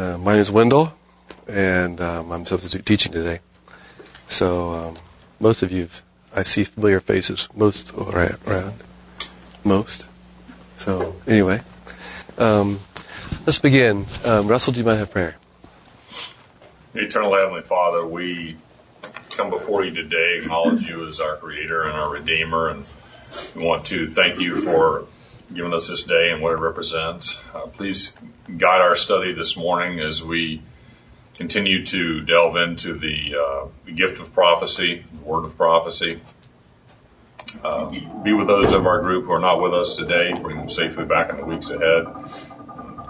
My name is Wendell, and I'm substitute teaching today. So most of you, I see familiar faces, most around. Most. So anyway, let's begin. Russell, do you mind have prayer? Eternal Heavenly Father, we come before you today, acknowledge you as our Creator and our Redeemer, and we want to thank you for giving us this day and what it represents. Please guide our study this morning as we continue to delve into the gift of prophecy, the word of prophecy. Be with those of our group who are not with us today. Bring them safely back in the weeks ahead.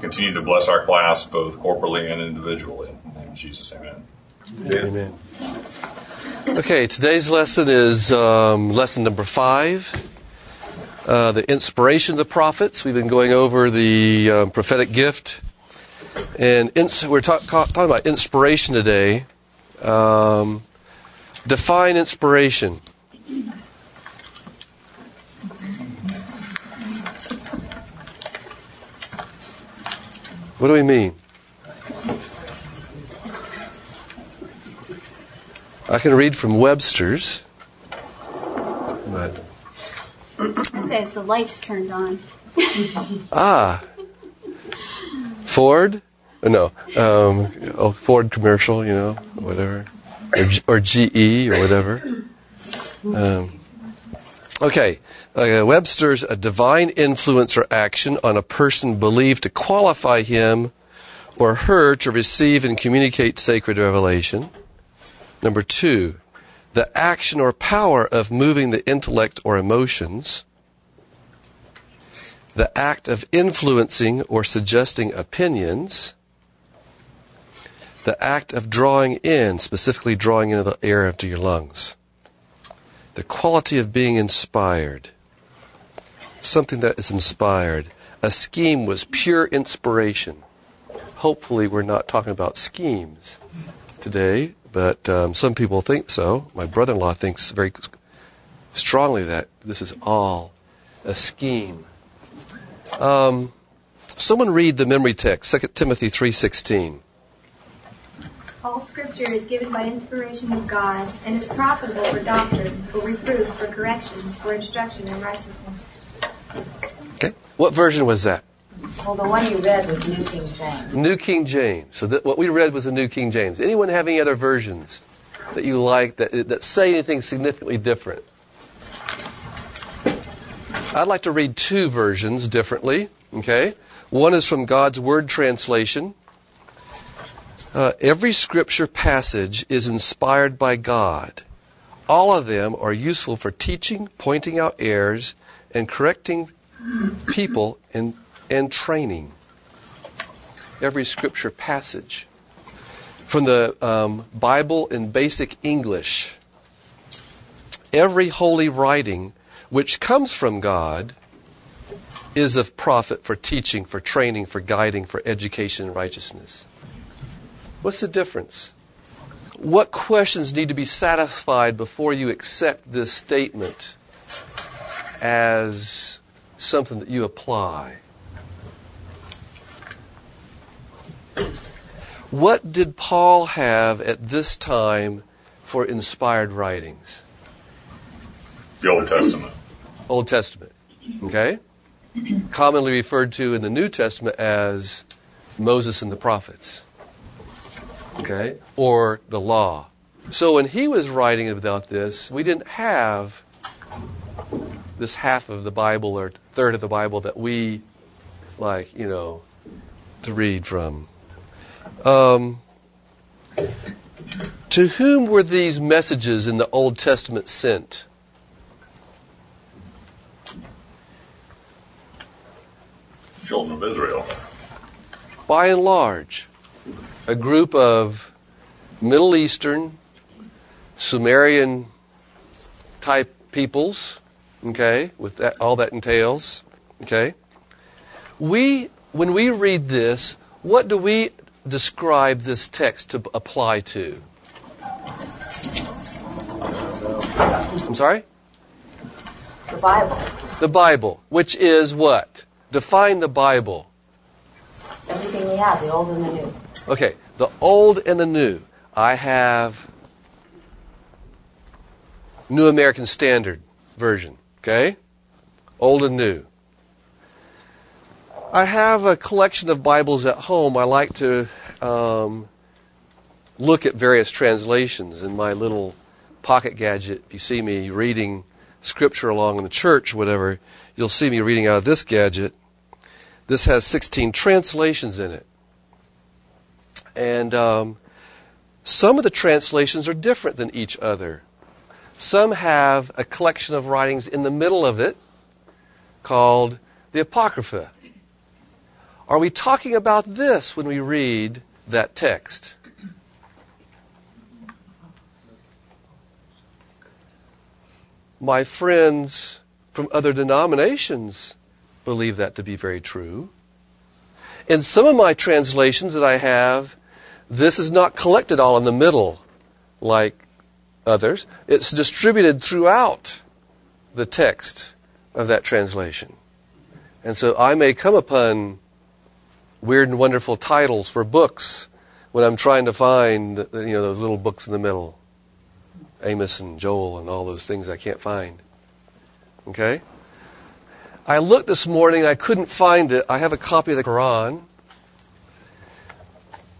Continue to bless our class, both corporately and individually. In the name of Jesus, amen. Amen. Amen. Okay, today's lesson is lesson number 5. The inspiration of the prophets. We've been going over the prophetic gift. And we're talking about inspiration today. Define inspiration. What do we mean? I can read from Webster's. But I'd say it's the lights turned on. Ford? No. Ford commercial, you know, whatever. Or GE or whatever. Webster's, a divine influence or action on a person believed to qualify him or her to receive and communicate sacred revelation. Number 2. The action or power of moving the intellect or emotions, the act of influencing or suggesting opinions, the act of drawing in, specifically drawing in the air into your lungs, the quality of being inspired, something that is inspired. A scheme was pure inspiration. Hopefully we're not talking about schemes today. But some people think so. My brother-in-law thinks very strongly that this is all a scheme. Someone read the memory text, 2 Timothy 3:16. All Scripture is given by inspiration of God and is profitable for doctrine, for reproof, for correction, for instruction in righteousness. Okay. What version was that? Well, the one you read was New King James. New King James. So what we read was the New King James. Anyone have any other versions that you like that say anything significantly different? I'd like to read 2 versions differently. Okay, one is from God's Word Translation. Every scripture passage is inspired by God. All of them are useful for teaching, pointing out errors, and correcting people and training. Every scripture passage. From the Bible in Basic English. Every holy writing which comes from God is of profit for teaching, for training, for guiding, for education in righteousness. What's the difference? What questions need to be satisfied before you accept this statement as something that you apply? What did Paul have at this time for inspired writings? The Old Testament. Old Testament, okay? Commonly referred to in the New Testament as Moses and the prophets, okay? Or the law. So when he was writing about this, we didn't have this half of the Bible or third of the Bible that we like, you know, to read from. To whom were these messages in the Old Testament sent? Children of Israel. By and large, a group of Middle Eastern, Sumerian type peoples, okay, with that, all that entails, okay? When we read this, what do we describe this text to apply to? I'm sorry? The Bible. The Bible, which is what? Define the Bible. Everything we have, the old and the new. Okay, the old and the new. I have New American Standard version, okay? Old and new. I have a collection of Bibles at home. I like to look at various translations in my little pocket gadget. If you see me reading scripture along in the church, whatever, you'll see me reading out of this gadget. This has 16 translations in it. And some of the translations are different than each other. Some have a collection of writings in the middle of it called the Apocrypha. Are we talking about this when we read that text? My friends from other denominations believe that to be very true. In some of my translations that I have, this is not collected all in the middle like others. It's distributed throughout the text of that translation. And so I may come upon weird and wonderful titles for books when I'm trying to find, those little books in the middle. Amos and Joel and all those things I can't find. Okay? I looked this morning and I couldn't find it. I have a copy of the Quran.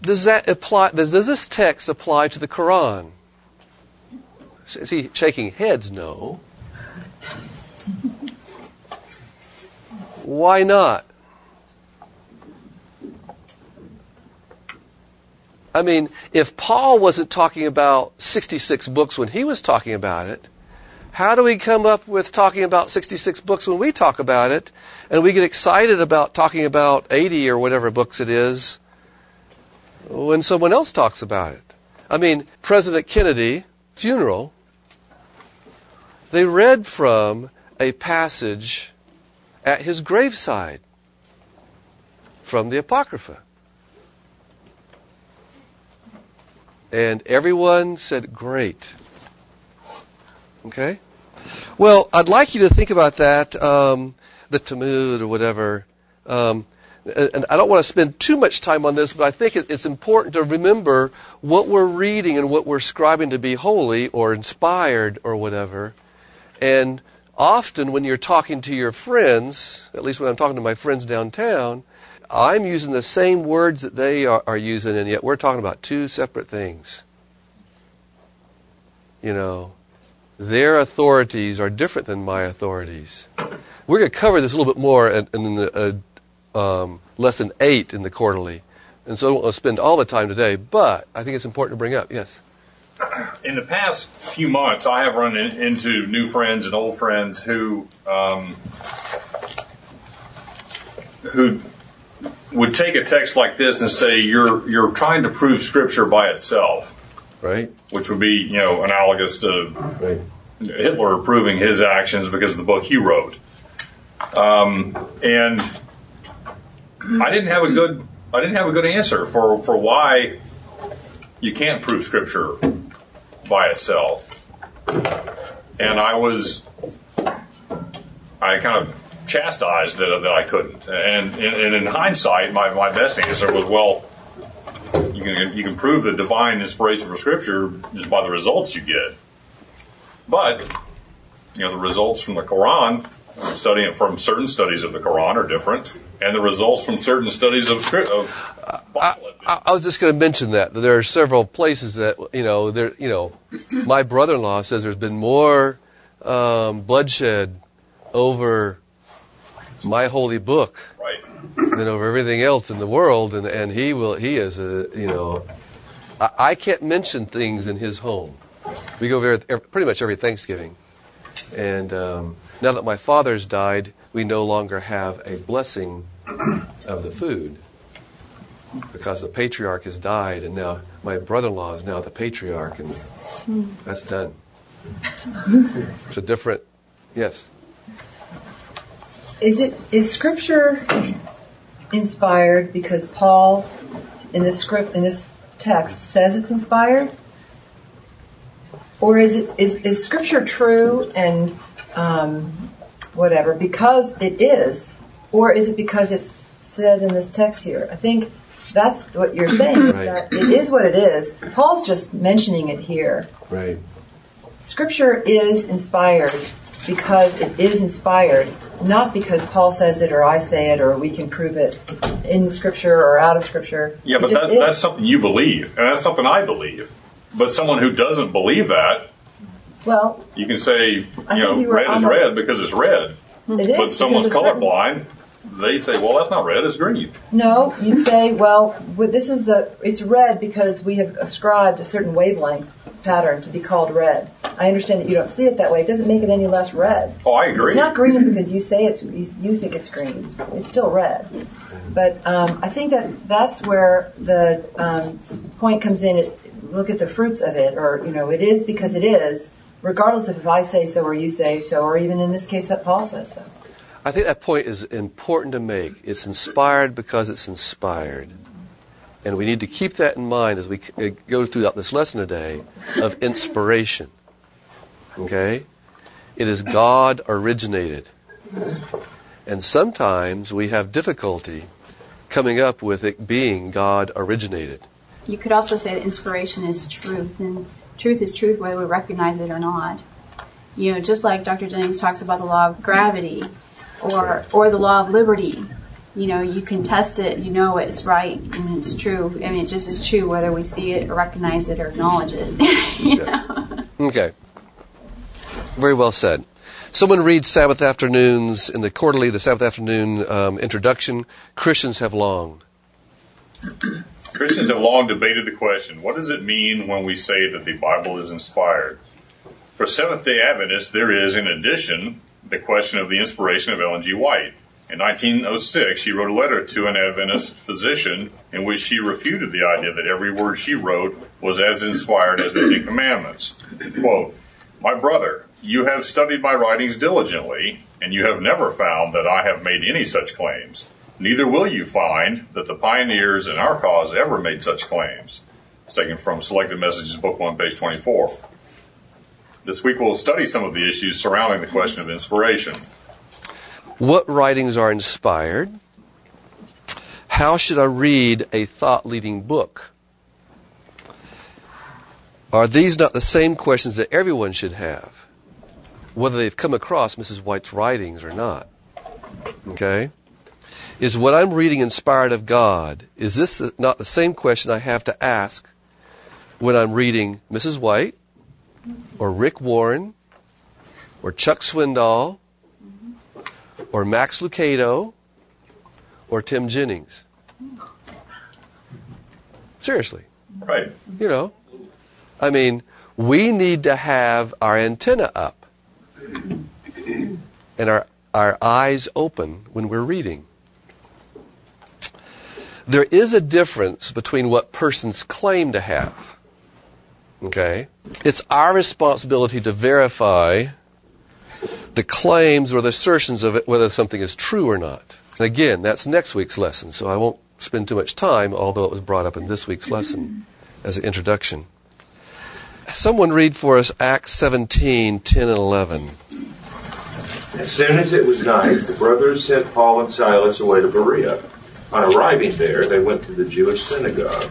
Does this text apply to the Quran? Is he shaking heads? No. Why not? I mean, if Paul wasn't talking about 66 books when he was talking about it, how do we come up with talking about 66 books when we talk about it, and we get excited about talking about 80 or whatever books it is when someone else talks about it? I mean, President Kennedy's funeral, they read from a passage at his graveside from the Apocrypha. And everyone said, great. Okay? Well, I'd like you to think about that, the Talmud or whatever. And I don't want to spend too much time on this, but I think it's important to remember what we're reading and what we're striving to be holy or inspired or whatever. And often when you're talking to your friends, at least when I'm talking to my friends downtown, I'm using the same words that they are using, and yet we're talking about two separate things. Their authorities are different than my authorities. We're going to cover this a little bit more in the lesson 8 in the quarterly, and so I won't spend all the time today, but I think it's important to bring up. Yes? In the past few months, I have run into new friends and old friends who would take a text like this and say, you're trying to prove Scripture by itself. Right. Which would be, analogous to Hitler proving his actions because of the book he wrote. And I didn't have a good answer for why you can't prove Scripture by itself. And I kind of chastised that I couldn't. And in hindsight, my best answer was, well, you can prove the divine inspiration for Scripture just by the results you get. But, the results from the Quran, studying from certain studies of the Quran are different, and the results from certain studies of Scripture. I was just going to mention that there are several places that, my brother-in-law says there's been more bloodshed over my holy book, right, than over everything else in the world, and I can't mention things in his home. We go there pretty much every Thanksgiving, and now that my father's died, we no longer have a blessing of the food because the patriarch has died, and now my brother-in-law is now the patriarch, and that's done. It's a different, yes. Is Scripture inspired because Paul in this text says it's inspired, or is Scripture true and whatever because it is, or is it because it's said in this text here? I think That's what you're saying. Right. That it is what it is. Paul's just mentioning it here. Right. Scripture is inspired because it is inspired, not because Paul says it or I say it or we can prove it in Scripture or out of Scripture. Yeah, but that's something you believe, and that's something I believe. But someone who doesn't believe that, well, you can say, red is red because it's red. It is. But someone's colorblind. They say, well, that's not red, it's green. No, you'd say, well, this is it's red because we have ascribed a certain wavelength pattern to be called red. I understand that you don't see it that way. It doesn't make it any less red. Oh, I agree. It's not green because you say you think it's green. It's still red. But I think that's where the point comes in is look at the fruits of it, or, it is because it is, regardless of if I say so or you say so, or even in this case that Paul says so. I think that point is important to make. It's inspired because it's inspired. And we need to keep that in mind as we go throughout this lesson today of inspiration. Okay? It is God originated. And sometimes we have difficulty coming up with it being God originated. You could also say that inspiration is truth, and truth is truth whether we recognize it or not. Just like Dr. Jennings talks about the law of gravity, or the law of liberty. You can test it, it's right and it's true. I mean, it just is true whether we see it or recognize it or acknowledge it. Yes. Okay. Very well said. Someone reads Sabbath afternoons in the quarterly, the Sabbath afternoon introduction. Christians have long debated the question, what does it mean when we say that the Bible is inspired? For Seventh-day Adventists, there is, in addition, the question of the inspiration of Ellen G. White. In 1906, she wrote a letter to an Adventist physician in which she refuted the idea that every word she wrote was as inspired as the Ten Commandments. Quote, "My brother, you have studied my writings diligently, and you have never found that I have made any such claims. Neither will you find that the pioneers in our cause ever made such claims." It's taken from Selected Messages, Book 1, page 24. This week we'll study some of the issues surrounding the question of inspiration. What writings are inspired? How should I read a thought-leading book? Are these not the same questions that everyone should have, whether they've come across Mrs. White's writings or not? Okay? Is what I'm reading inspired of God? Is this not the same question I have to ask when I'm reading Mrs. White, or Rick Warren, or Chuck Swindoll, or Max Lucado, or Tim Jennings? Seriously. Right. We need to have our antenna up and our eyes open when we're reading. There is a difference between what persons claim to have. Okay? It's our responsibility to verify the claims or the assertions of it, whether something is true or not. And again, that's next week's lesson, so I won't spend too much time, although it was brought up in this week's lesson as an introduction. Someone read for us Acts 17, 10 and 11. As soon as it was night, the brothers sent Paul and Silas away to Berea. On arriving there, they went to the Jewish synagogue.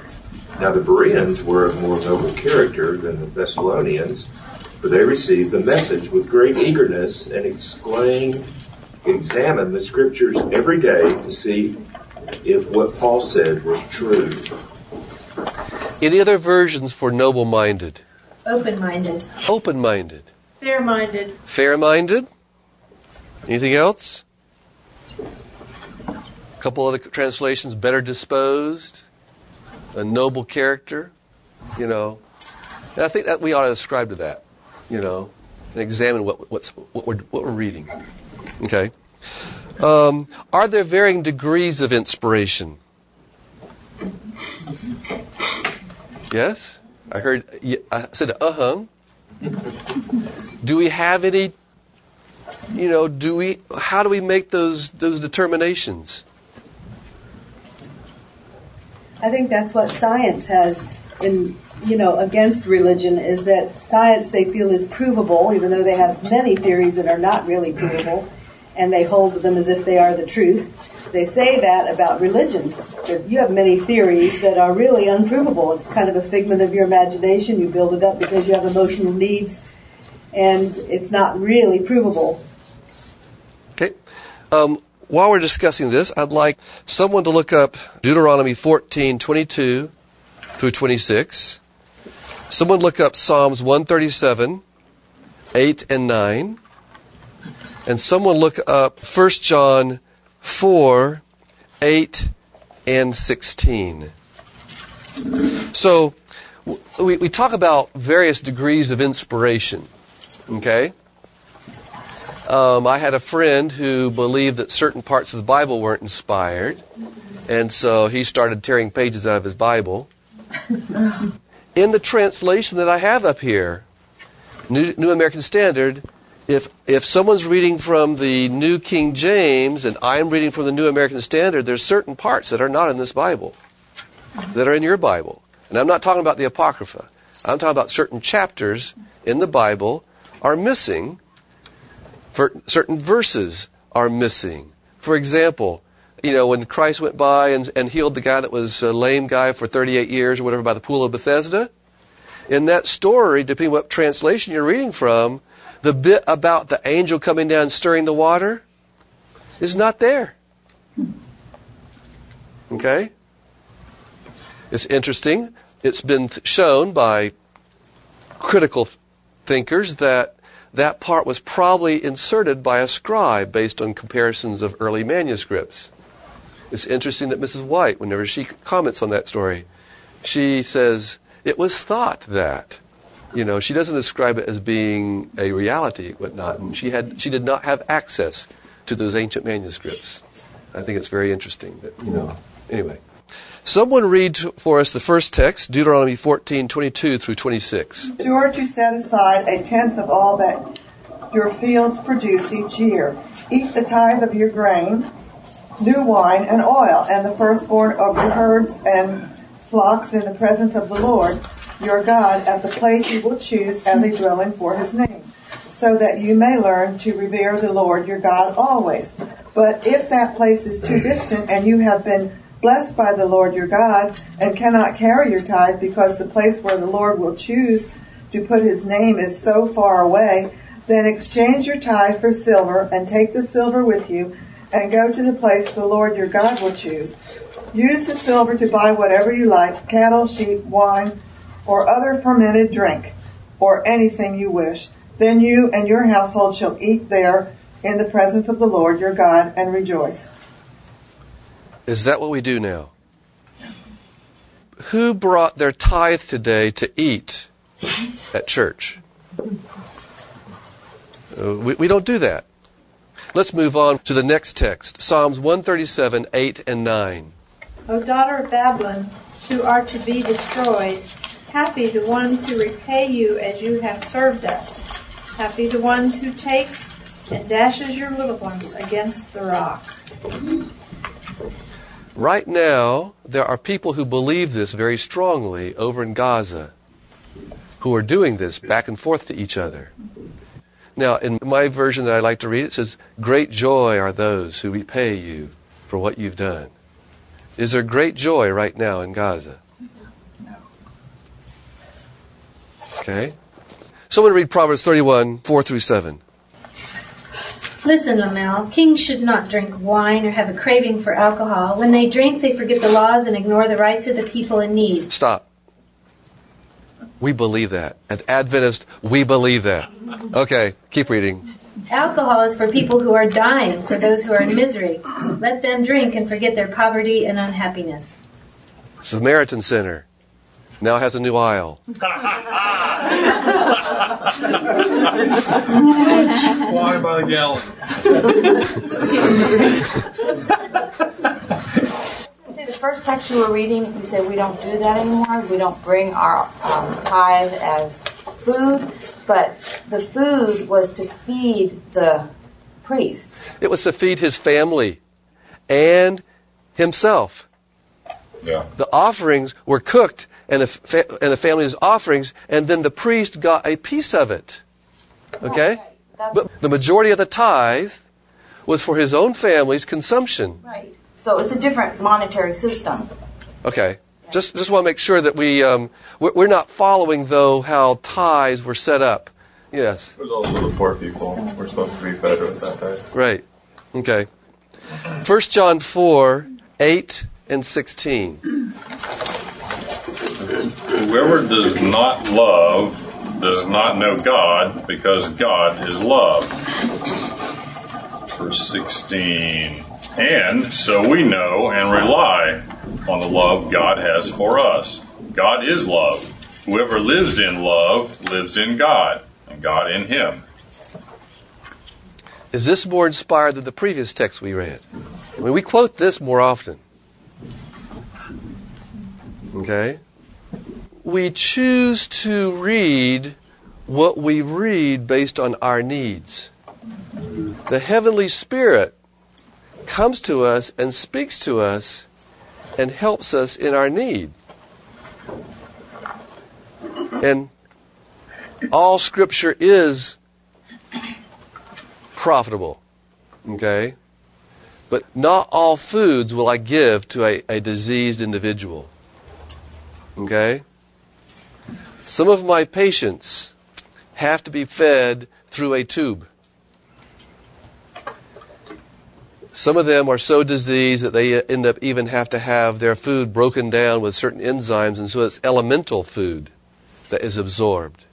Now the Bereans were of more noble character than the Thessalonians, for they received the message with great eagerness and exclaimed, "Examine the Scriptures every day to see if what Paul said was true." Any other versions for noble-minded? Open-minded. Open-minded. Fair-minded. Fair-minded. Anything else? A couple other translations, better disposed. A noble character, And I think that we ought to ascribe to that, and examine what we're reading. Okay. Are there varying degrees of inspiration? Yes? I said, Do we have any, how do we make those determinations? I think that's what science has in, against religion, is that science they feel is provable, even though they have many theories that are not really provable. and they hold them as if they are the truth. They say that about religions. You have many theories that are really unprovable. It's kind of a figment of your imagination. You build it up because you have emotional needs, and it's not really provable. Okay. While we're discussing this, I'd like someone to look up Deuteronomy 14:22 through 26. Someone look up Psalms 137, 8 and 9. And someone look up 1 John 4, 8 and 16. So we talk about various degrees of inspiration, okay? I had a friend who believed that certain parts of the Bible weren't inspired, and so he started tearing pages out of his Bible. In the translation that I have up here, New American Standard, if someone's reading from the New King James and I'm reading from the New American Standard, there's certain parts that are not in this Bible, that are in your Bible. And I'm not talking about the Apocrypha. I'm talking about certain chapters in the Bible are missing. Certain verses are missing. For example, you know, when Christ went by and healed the guy that was a lame guy for 38 years or whatever by the pool of Bethesda, in that story, depending what translation you're reading from, the bit about the angel coming down and stirring the water is not there. Okay? It's interesting. It's been shown by critical thinkers that that part was probably inserted by a scribe based on comparisons of early manuscripts. It's interesting that Mrs. White, whenever she comments on that story, she says, it was thought that, you know, she doesn't describe it as being a reality, whatnot, and she did not have access to those ancient manuscripts. I think it's very interesting that, you know, anyway. Someone read for us the first text, Deuteronomy 14:22 through 26. You are to set aside a tenth of all that your fields produce each year. Eat the tithe of your grain, new wine, and oil, and the firstborn of your herds and flocks in the presence of the Lord, your God, at the place he will choose as a dwelling for his name, so that you may learn to revere the Lord your God always. But if that place is too distant and you have been blessed by the Lord your God, and cannot carry your tithe because the place where the Lord will choose to put his name is so far away, then exchange your tithe for silver and take the silver with you and go to the place the Lord your God will choose. Use the silver to buy whatever you like, cattle, sheep, wine, or other fermented drink, or anything you wish. Then you and your household shall eat there in the presence of the Lord your God and rejoice. Is that what we do now? Who brought their tithe today to eat at church? We don't do that. Let's move on to the next text, Psalms 137, 8 and 9. O daughter of Babylon, who are to be destroyed, happy the ones who repay you as you have served us. Happy the ones who takes and dashes your little ones against the rock. Right now, there are people who believe this very strongly over in Gaza, who are doing this back and forth to each other. Now, in my version that I like to read, it says, great joy are those who repay you for what you've done. Is there great joy right now in Gaza? Okay. Someone read Proverbs 31, 4 through 7. Listen, Lamel, kings should not drink wine or have a craving for alcohol. When they drink, they forget the laws and ignore the rights of the people in need. Stop. We believe that. As Adventists, we believe that. Okay, keep reading. Alcohol is for people who are dying, for those who are in misery. Let them drink and forget their poverty and unhappiness. Samaritan Center now has a new aisle. Wine by the gallon. See, the first text you were reading, you said we don't do that anymore. We don't bring our tithe as food, but the food was to feed the priest. It was to feed his family and himself. Yeah. The offerings were cooked and the family's offerings, and then the priest got a piece of it. Okay? But the majority of the tithe was for his own family's consumption. Right. So it's a different monetary system. Okay. Yeah. Just want to make sure that we're not following, though, how tithes were set up. Yes. There's also the poor people. We're supposed to be fed with that tithe. Right. Okay. 1 John 4:8-16. Whoever does not love does not know God, because God is love. Verse 16. And so we know and rely on the love God has for us. God is love. Whoever lives in love lives in God, and God in him. Is this more inspired than the previous text we read? I mean, we quote this more often. Okay? We choose to read what we read based on our needs. The Heavenly Spirit comes to us and speaks to us and helps us in our need. And all Scripture is profitable. Okay? But not all foods will I give to a diseased individual. Okay? Some of my patients have to be fed through a tube. Some of them are so diseased that they end up even have to have their food broken down with certain enzymes, and so it's elemental food that is absorbed.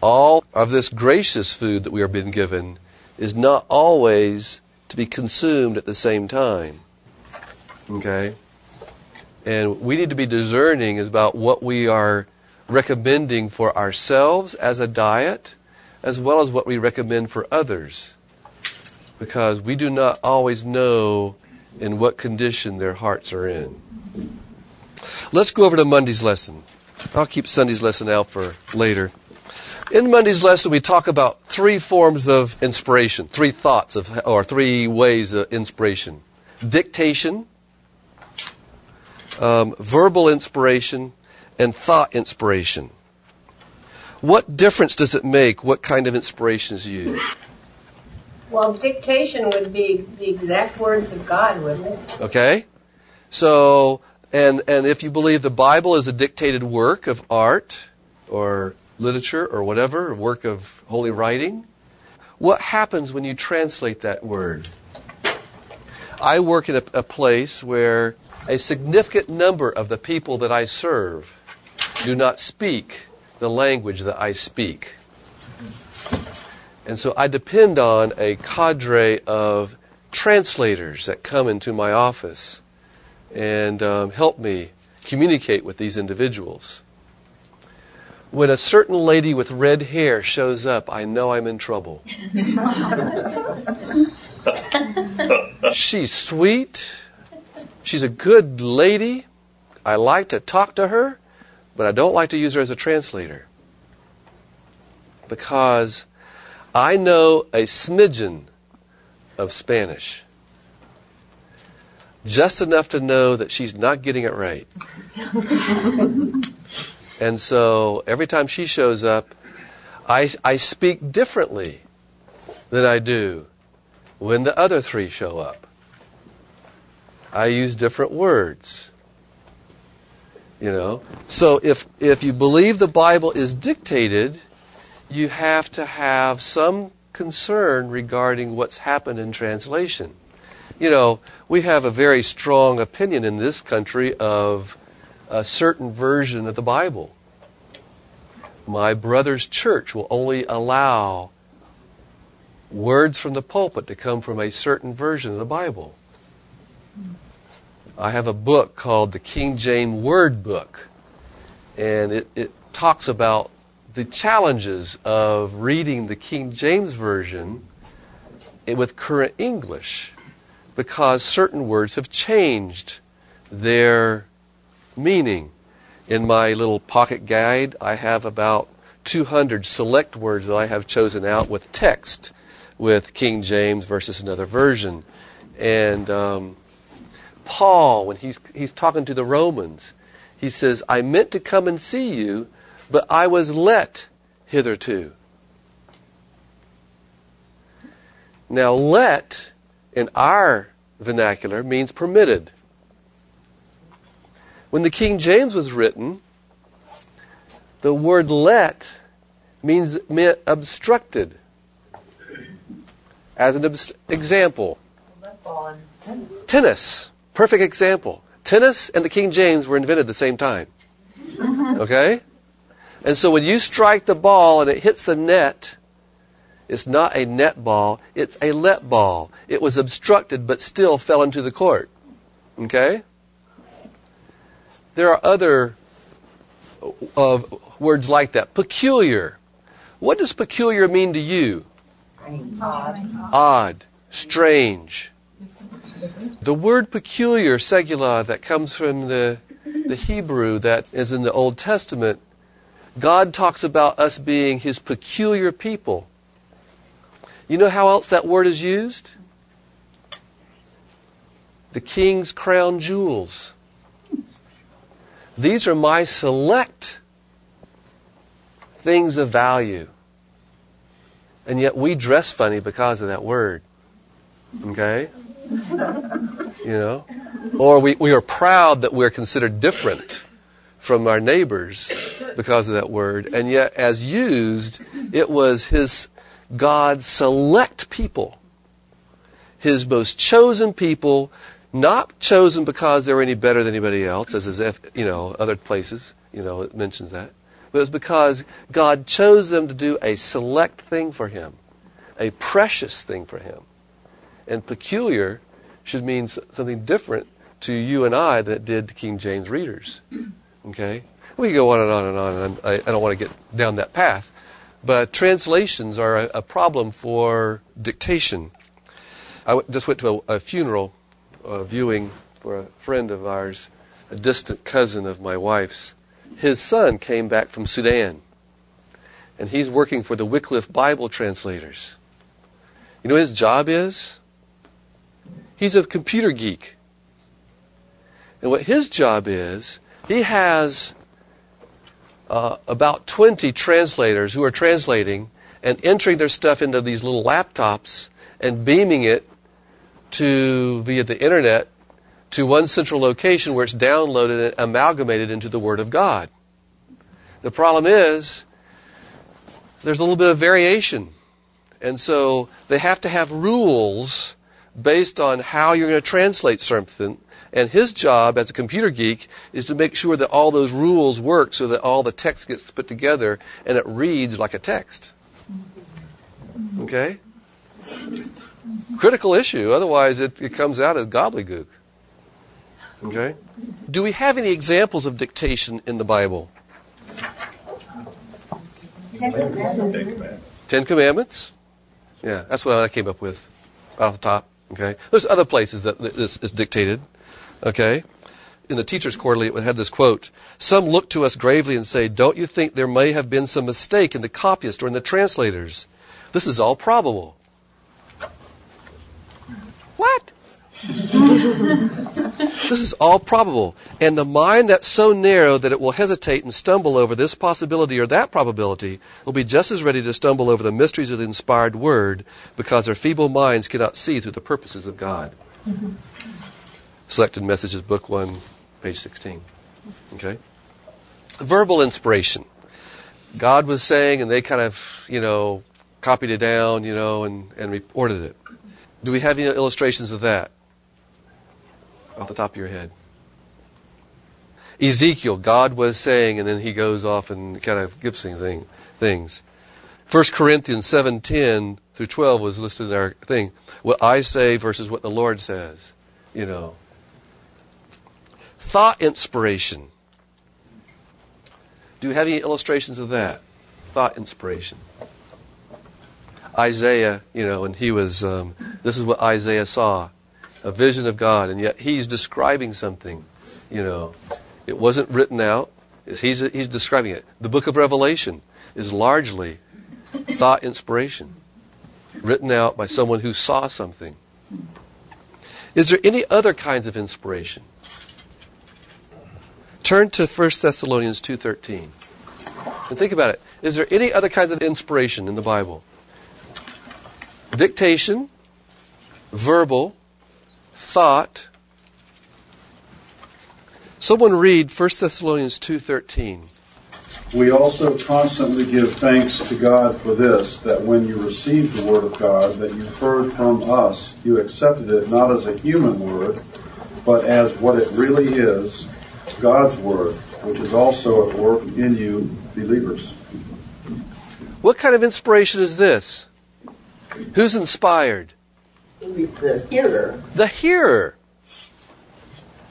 All of this gracious food that we are being given is not always to be consumed at the same time. Okay? And we need to be discerning about what we are recommending for ourselves as a diet, as well as what we recommend for others, because we do not always know in what condition their hearts are in. Let's go over to Monday's lesson. I'll keep Sunday's lesson out for later. In Monday's lesson, we talk about three forms of inspiration, three thoughts of, or three ways of inspiration. Dictation, verbal inspiration, and thought inspiration. What difference does it make what kind of inspiration is used? Well, dictation would be the exact words of God, wouldn't it? Okay. So, and if you believe the Bible is a dictated work of art or literature or whatever, a work of holy writing, what happens when you translate that word? I work in a place where a significant number of the people that I serve do not speak the language that I speak. And so I depend on a cadre of translators that come into my office and help me communicate with these individuals. When a certain lady with red hair shows up, I know I'm in trouble. She's sweet. She's a good lady. I like to talk to her, but I don't like to use her as a translator, because I know a smidgen of Spanish, just enough to know that she's not getting it right. And so every time she shows up, I speak differently than I do when the other three show up. I use different words, you know. So if you believe the Bible is dictated, you have to have some concern regarding what's happened in translation. You know, we have a very strong opinion in this country of a certain version of the Bible. My brother's church will only allow words from the pulpit to come from a certain version of the Bible. I have a book called the King James Word Book, and it talks about the challenges of reading the King James Version with current English, because certain words have changed their meaning. In my little pocket guide, I have about 200 select words that I have chosen out with text, with King James versus another version. And Paul, when he's talking to the Romans, he says, I meant to come and see you, but I was let hitherto. Now, let, in our vernacular, means permitted. When the King James was written, the word let meant obstructed. As an example. Tennis. Perfect example. Tennis and the King James were invented at the same time. Okay? And so when you strike the ball and it hits the net, it's not a net ball, it's a let ball. It was obstructed but still fell into the court. Okay? There are other words like that. Peculiar. What does peculiar mean to you? Odd. Strange. The word peculiar, secular, that comes from the Hebrew that is in the Old Testament, God talks about us being His peculiar people. You know how else that word is used? The king's crown jewels. These are my select things of value. And yet we dress funny because of that word. Okay? You know? Or we are proud that we're considered different from our neighbors because of that word. And yet, as used, it was His God's select people, His most chosen people, not chosen because they were any better than anybody else, as is, you know, other places, you know, it mentions that. But it's because God chose them to do a select thing for Him, a precious thing for Him. And peculiar should mean something different to you and I than it did to King James readers. Okay? We can go on and on and on, and I don't want to get down that path. But translations are a problem for dictation. I just went to a funeral viewing for a friend of ours, a distant cousin of my wife's. His son came back from Sudan, and he's working for the Wycliffe Bible translators. You know what his job is? He's a computer geek. And what his job is, he has about 20 translators who are translating and entering their stuff into these little laptops and beaming it via the internet to one central location where it's downloaded and amalgamated into the Word of God. The problem is there's a little bit of variation. And so they have to have rules based on how you're going to translate something. And his job as a computer geek is to make sure that all those rules work so that all the text gets put together and it reads like a text. Okay? Critical issue. Otherwise, it comes out as gobbledygook. Okay? Do we have any examples of dictation in the Bible? 10 Commandments. Yeah, that's what I came up with right off the top. Okay? There's other places that this is dictated. Okay? In the Teacher's Quarterly, it had this quote, "Some look to us gravely and say, don't you think there may have been some mistake in the copyist or in the translators? This is all probable." What? This is all probable. And the mind that's so narrow that it will hesitate and stumble over this possibility or that probability will be just as ready to stumble over the mysteries of the inspired word because their feeble minds cannot see through the purposes of God. Selected Messages, Book 1, page 16. Okay? Verbal inspiration. God was saying, and they kind of, you know, copied it down, you know, and reported it. Do we have any illustrations of that? Off the top of your head. Ezekiel, God was saying, and then he goes off and kind of gives things. 1 Corinthians 7:10 through 12 was listed in our thing. What I say versus what the Lord says, you know. Thought inspiration. Do you have any illustrations of that? Thought inspiration. Isaiah, you know, and he was, this is what Isaiah saw, a vision of God, and yet he's describing something, you know. It wasn't written out. He's describing it. The book of Revelation is largely thought inspiration, written out by someone who saw something. Is there any other kinds of inspiration? Turn to 1 Thessalonians 2:13. And think about it. Is there any other kinds of inspiration in the Bible? Dictation, verbal, thought. Someone read 1 Thessalonians 2:13. We also constantly give thanks to God for this, that when you received the word of God that you heard from us, you accepted it not as a human word, but as what it really is, God's word, which is also at work in you believers. What kind of inspiration is this? Who's inspired? The hearer. The hearer.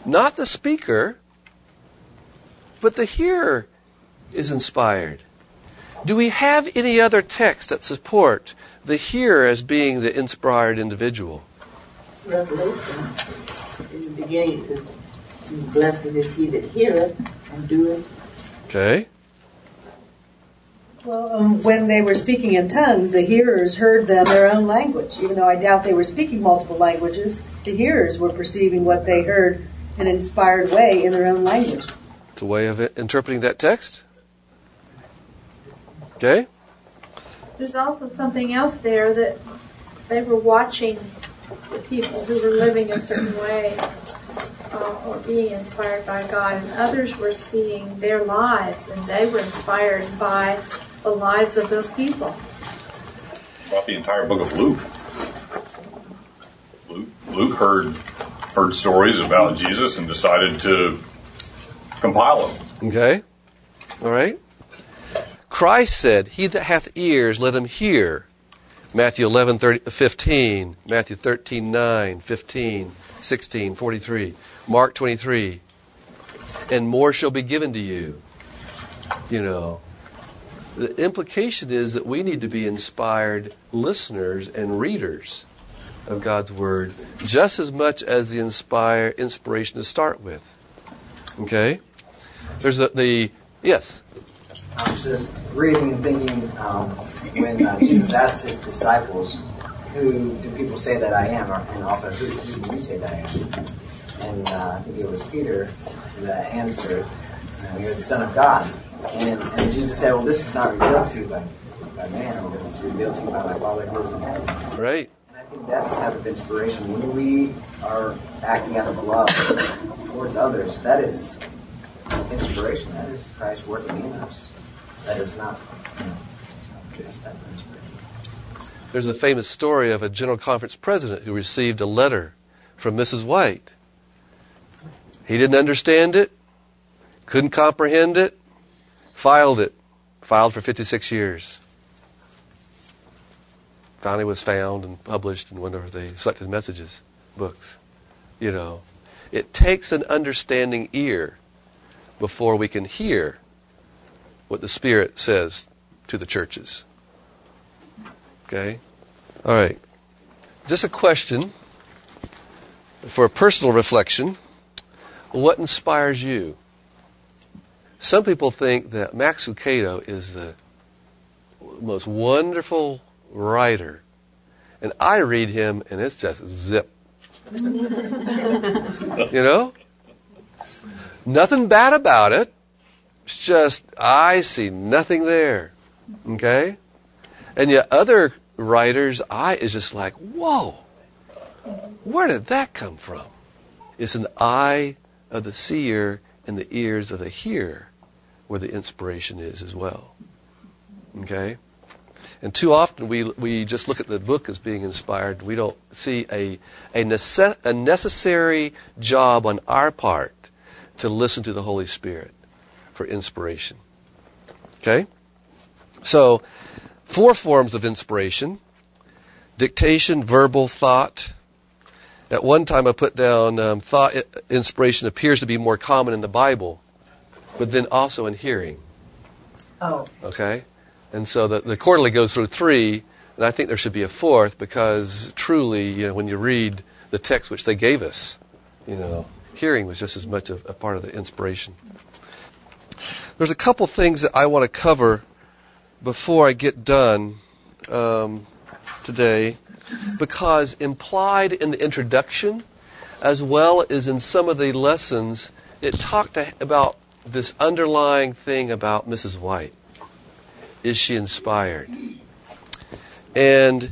Not the speaker, but the hearer is inspired. Do we have any other texts that support the hearer as being the inspired individual? Revelation. In the beginning it says, blessed is he that heareth and doeth. Okay. Well, when they were speaking in tongues, the hearers heard them their own language. Even though I doubt they were speaking multiple languages, the hearers were perceiving what they heard in an inspired way in their own language. It's a way of interpreting that text. Okay. There's also something else there that they were watching the people who were living a certain way or being inspired by God, and others were seeing their lives, and they were inspired by the lives of those people. About the entire book of Luke. Luke heard stories about Jesus and decided to compile them. Okay. All right. Christ said, "He that hath ears, let him hear." Matthew 11:15, Matthew 13:9, 15, 16, 43, Mark 23, and more shall be given to you. You know, the implication is that we need to be inspired listeners and readers of God's Word just as much as the inspiration to start with. Okay? There's yes? I was just reading and thinking when Jesus asked his disciples, who do people say that I am? And also, who do you say that I am? And I think it was Peter that answered, you're the Son of God. And Jesus said, well, this is not revealed to you by man, but it's revealed to you by my Father who is in heaven. Right. And I think that's the type of inspiration. When we are acting out of love towards others, that is inspiration. That is Christ working in us. That is not that's type of inspiration. There's a famous story of a General Conference president who received a letter from Mrs. White. He didn't understand it, couldn't comprehend it, filed for 56 years. Finally was found and published in one of the Selected Messages books. You know, it takes an understanding ear before we can hear what the Spirit says to the churches. Okay? All right. Just a question for a personal reflection. What inspires you? Some people think that Max Lucado is the most wonderful writer. And I read him, and it's just zip. You know? Nothing bad about it. It's just, I see nothing there. Okay? And yet other writer's eye is just like, whoa, where did that come from? It's an eye of the seer and the ears of the hearer where the inspiration is as well. Okay? And too often we just look at the book as being inspired. We don't see a necessary job on our part to listen to the Holy Spirit for inspiration. Okay? So, 4 forms of inspiration: dictation, verbal, thought. At one time I put down thought inspiration appears to be more common in the Bible, but then also in hearing. Oh. Okay? And so the quarterly goes through 3, and I think there should be a 4th because truly, you know, when you read the text which they gave us, you know, hearing was just as much a part of the inspiration. There's a couple things that I want to cover before I get done today, because implied in the introduction, as well as in some of the lessons, it talked about this underlying thing about Mrs. White. Is she inspired? And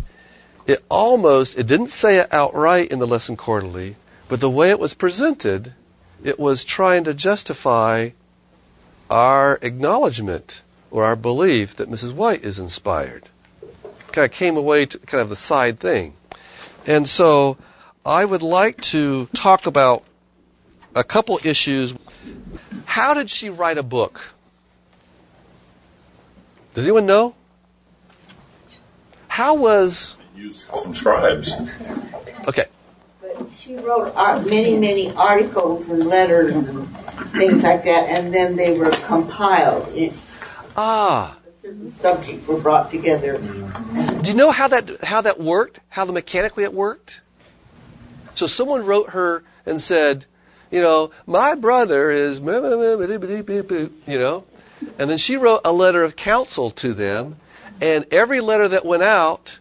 It didn't say it outright in the Lesson Quarterly, but the way it was presented, it was trying to justify our acknowledgement or our belief that Mrs. White is inspired. Kind of came away to kind of the side thing. And so I would like to talk about a couple issues. How did she write a book? Does anyone know? How was... used some scribes. Okay. But she wrote many articles and letters and things like that, and then they were compiled. A certain subject were brought together. Do you know how that worked? How mechanically it worked? So someone wrote her and said, you know, my brother is, you know, and then she wrote a letter of counsel to them, and every letter that went out,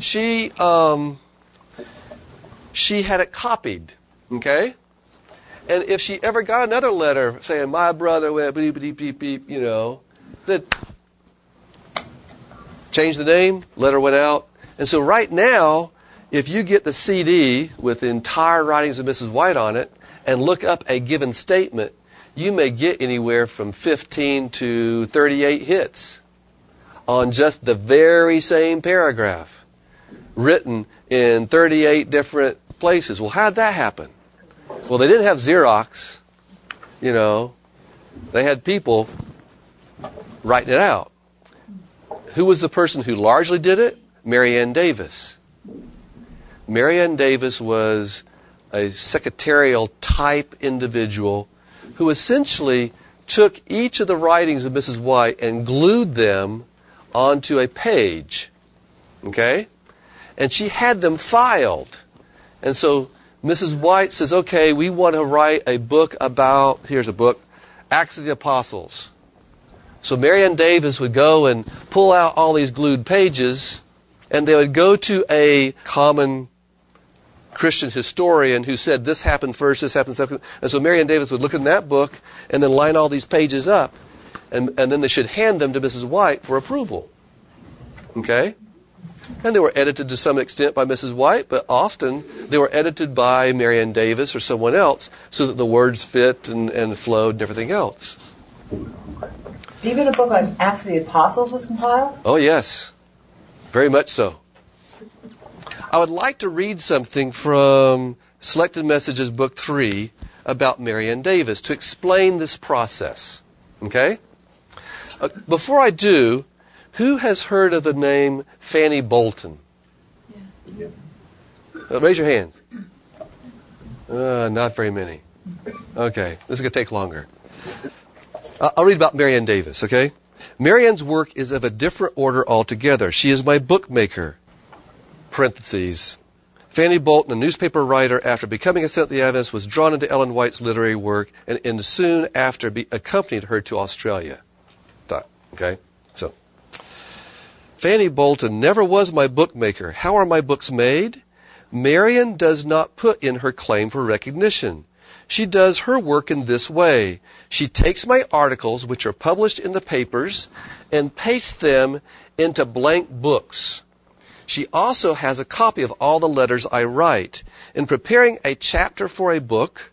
she had it copied, okay? And if she ever got another letter saying, my brother, you know, that changed the name, letter went out. And so right now, if you get the CD with the entire writings of Mrs. White on it and look up a given statement, you may get anywhere from 15 to 38 hits on just the very same paragraph, written in 38 different places. Well, how'd that happen? Well, they didn't have Xerox, you know. They had people writing it out. Who was the person who largely did it? Marian Davis. Marian Davis was a secretarial type individual who essentially took each of the writings of Mrs. White and glued them onto a page. Okay? And she had them filed. And so Mrs. White says, okay, we want to write a book about, here's a book, Acts of the Apostles. So Marian Davis would go and pull out all these glued pages, and they would go to a common Christian historian who said, this happened first, this happened second. And so Marian Davis would look in that book and then line all these pages up, and then they should hand them to Mrs. White for approval. Okay? And they were edited to some extent by Mrs. White, but often they were edited by Marian Davis or someone else so that the words fit and flowed and everything else. Even a book on Acts of the Apostles was compiled? Oh, yes. Very much so. I would like to read something from Selected Messages, Book 3, about Marian Davis to explain this process. Okay? Before I do... who has heard of the name Fanny Bolton? Yeah. Raise your hand. Not very many. Okay, this is going to take longer. I'll read about Marian Davis, okay? Marian's work is of a different order altogether. She is my bookmaker, parentheses. Fanny Bolton, a newspaper writer, after becoming a Seventh-day Adventist, was drawn into Ellen White's literary work and soon after accompanied her to Australia. Okay? Fanny Bolton never was my bookmaker. How are my books made? Marian does not put in her claim for recognition. She does her work in this way. She takes my articles, which are published in the papers, and pastes them into blank books. She also has a copy of all the letters I write. In preparing a chapter for a book,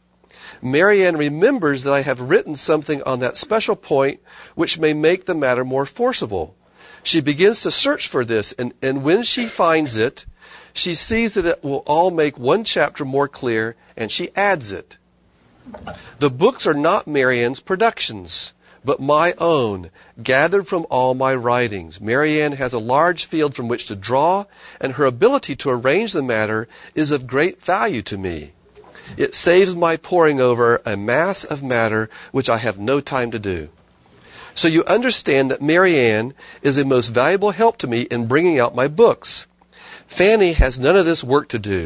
Marian remembers that I have written something on that special point which may make the matter more forcible. She begins to search for this, and when she finds it, she sees that it will all make one chapter more clear, and she adds it. The books are not Marian's productions, but my own, gathered from all my writings. Marian has a large field from which to draw, and her ability to arrange the matter is of great value to me. It saves my poring over a mass of matter which I have no time to do. So you understand that Marian is a most valuable help to me in bringing out my books. Fanny has none of this work to do.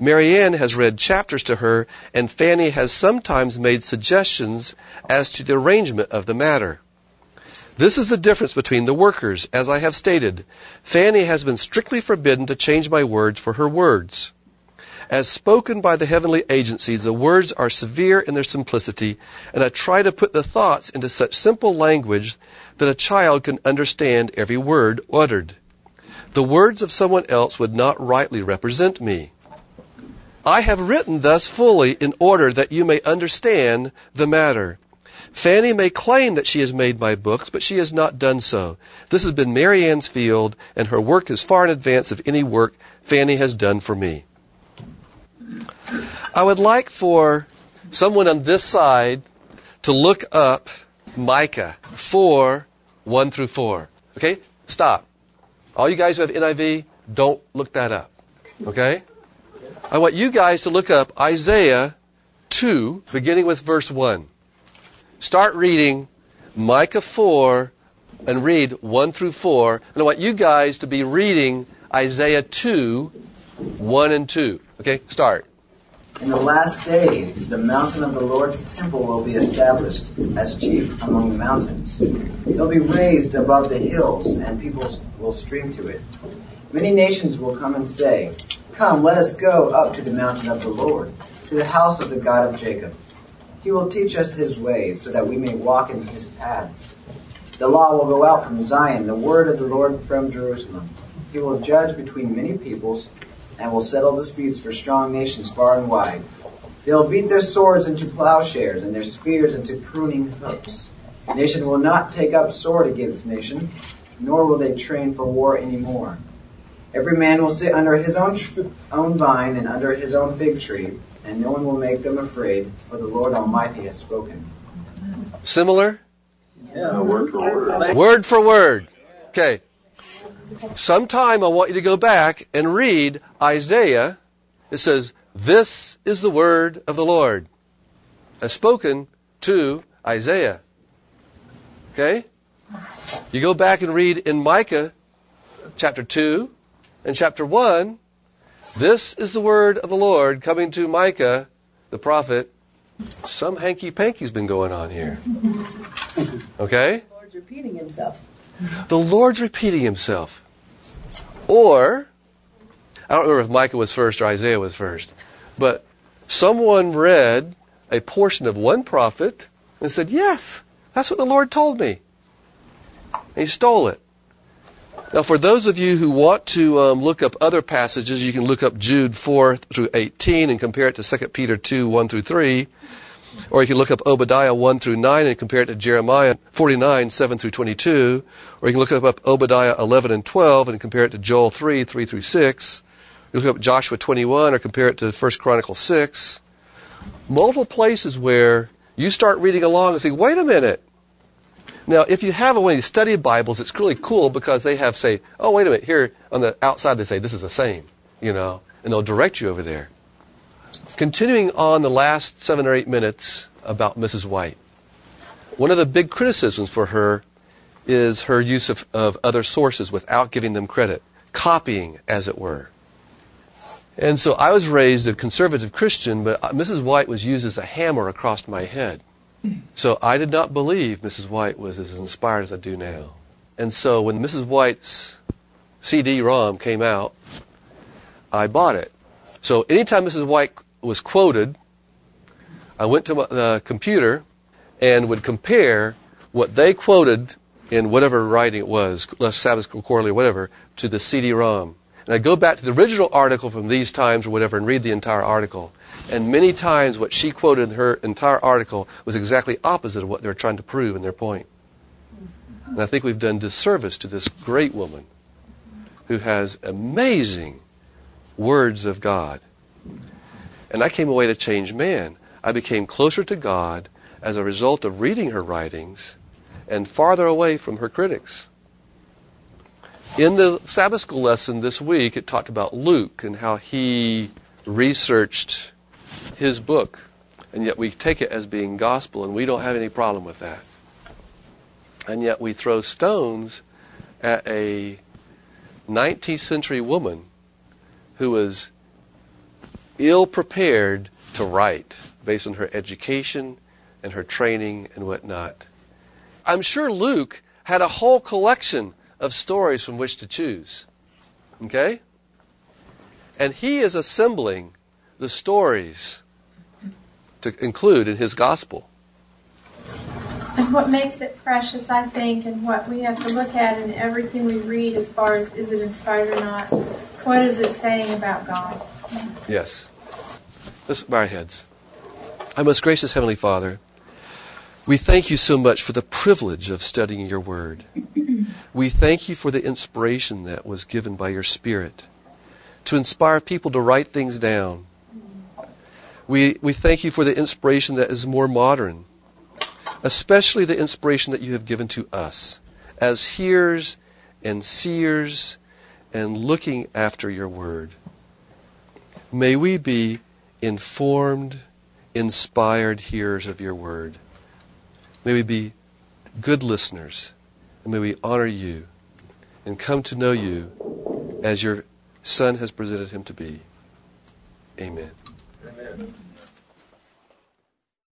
Marian has read chapters to her, and Fanny has sometimes made suggestions as to the arrangement of the matter. This is the difference between the workers, as I have stated. Fanny has been strictly forbidden to change my words for her words. As spoken by the heavenly agencies, the words are severe in their simplicity, and I try to put the thoughts into such simple language that a child can understand every word uttered. The words of someone else would not rightly represent me. I have written thus fully in order that you may understand the matter. Fanny may claim that she has made my books, but she has not done so. This has been Mary Ann's field, and her work is far in advance of any work Fanny has done for me. I would like for someone on this side to look up Micah 4:1-4. Okay? Stop. All you guys who have NIV, don't look that up. Okay? I want you guys to look up Isaiah 2, beginning with verse 1. Start reading Micah 4 and read 1-4. And I want you guys to be reading Isaiah 2:1-2. Okay, start. In the last days, the mountain of the Lord's temple will be established as chief among the mountains. It will be raised above the hills, and people will stream to it. Many nations will come and say, "Come, let us go up to the mountain of the Lord, to the house of the God of Jacob. He will teach us his ways, so that we may walk in his paths. The law will go out from Zion, the word of the Lord from Jerusalem. He will judge between many peoples, and will settle disputes for strong nations far and wide. They'll beat their swords into plowshares, and their spears into pruning hooks. Nation will not take up sword against nation, nor will they train for war anymore. Every man will sit under his own vine and under his own fig tree, and no one will make them afraid, for the Lord Almighty has spoken." Similar? Yeah, word for word. Word for word. Okay. Sometime I want you to go back and read Isaiah. It says, "This is the word of the Lord, as spoken to Isaiah." Okay? You go back and read in Micah chapter 2 and chapter 1, "This is the word of the Lord coming to Micah, the prophet." Some hanky-panky's been going on here. Okay? The Lord's repeating himself. The Lord's repeating himself. Or, I don't remember if Micah was first or Isaiah was first, but someone read a portion of one prophet and said, "Yes, that's what the Lord told me." And he stole it. Now, for those of you who want to look up other passages, you can look up Jude 4-18 and compare it to 2 Peter 2:1-3. Or you can look up Obadiah 1-9 and compare it to Jeremiah 49:7-22. Or you can look up Obadiah 11 and 12 and compare it to Joel 3:3-6. You look up Joshua 21 or compare it to 1 Chronicles 6. Multiple places where you start reading along and say, "Wait a minute." Now, if you have one of these study Bibles, it's really cool because they have, say, "Oh, wait a minute, here on the outside they say, this is the same," you know, and they'll direct you over there. Continuing on the last 7 or 8 minutes about Mrs. White, one of the big criticisms for her is her use of other sources without giving them credit, copying, as it were. And so I was raised a conservative Christian, but Mrs. White was used as a hammer across my head. So I did not believe Mrs. White was as inspired as I do now. And so when Mrs. White's CD-ROM came out, I bought it. So anytime Mrs. White was quoted, I went to the computer and would compare what they quoted in whatever writing it was, Sabbath School Quarterly or whatever, to the CD-ROM. And I'd go back to the original article from these times or whatever and read the entire article. And many times what she quoted in her entire article was exactly opposite of what they were trying to prove in their point. And I think we've done disservice to this great woman who has amazing words of God. And I came away to change man. I became closer to God as a result of reading her writings and farther away from her critics. In the Sabbath school lesson this week, it talked about Luke and how he researched his book, and yet we take it as being gospel, and we don't have any problem with that. And yet we throw stones at a 19th century woman who was ill-prepared to write based on her education and her training and whatnot. I'm sure Luke had a whole collection of stories from which to choose. Okay? And he is assembling the stories to include in his gospel. And what makes it precious, I think, and what we have to look at in everything we read as far as is it inspired or not, what is it saying about God? Yes. Let's bow our heads. Our most gracious Heavenly Father, we thank you so much for the privilege of studying your word. We thank you for the inspiration that was given by your Spirit to inspire people to write things down. We thank you for the inspiration that is more modern, especially the inspiration that you have given to us as hearers and seers and looking after your word. May we be informed, inspired hearers of your word. May we be good listeners. And may we honor you and come to know you as your Son has presented him to be. Amen. Amen.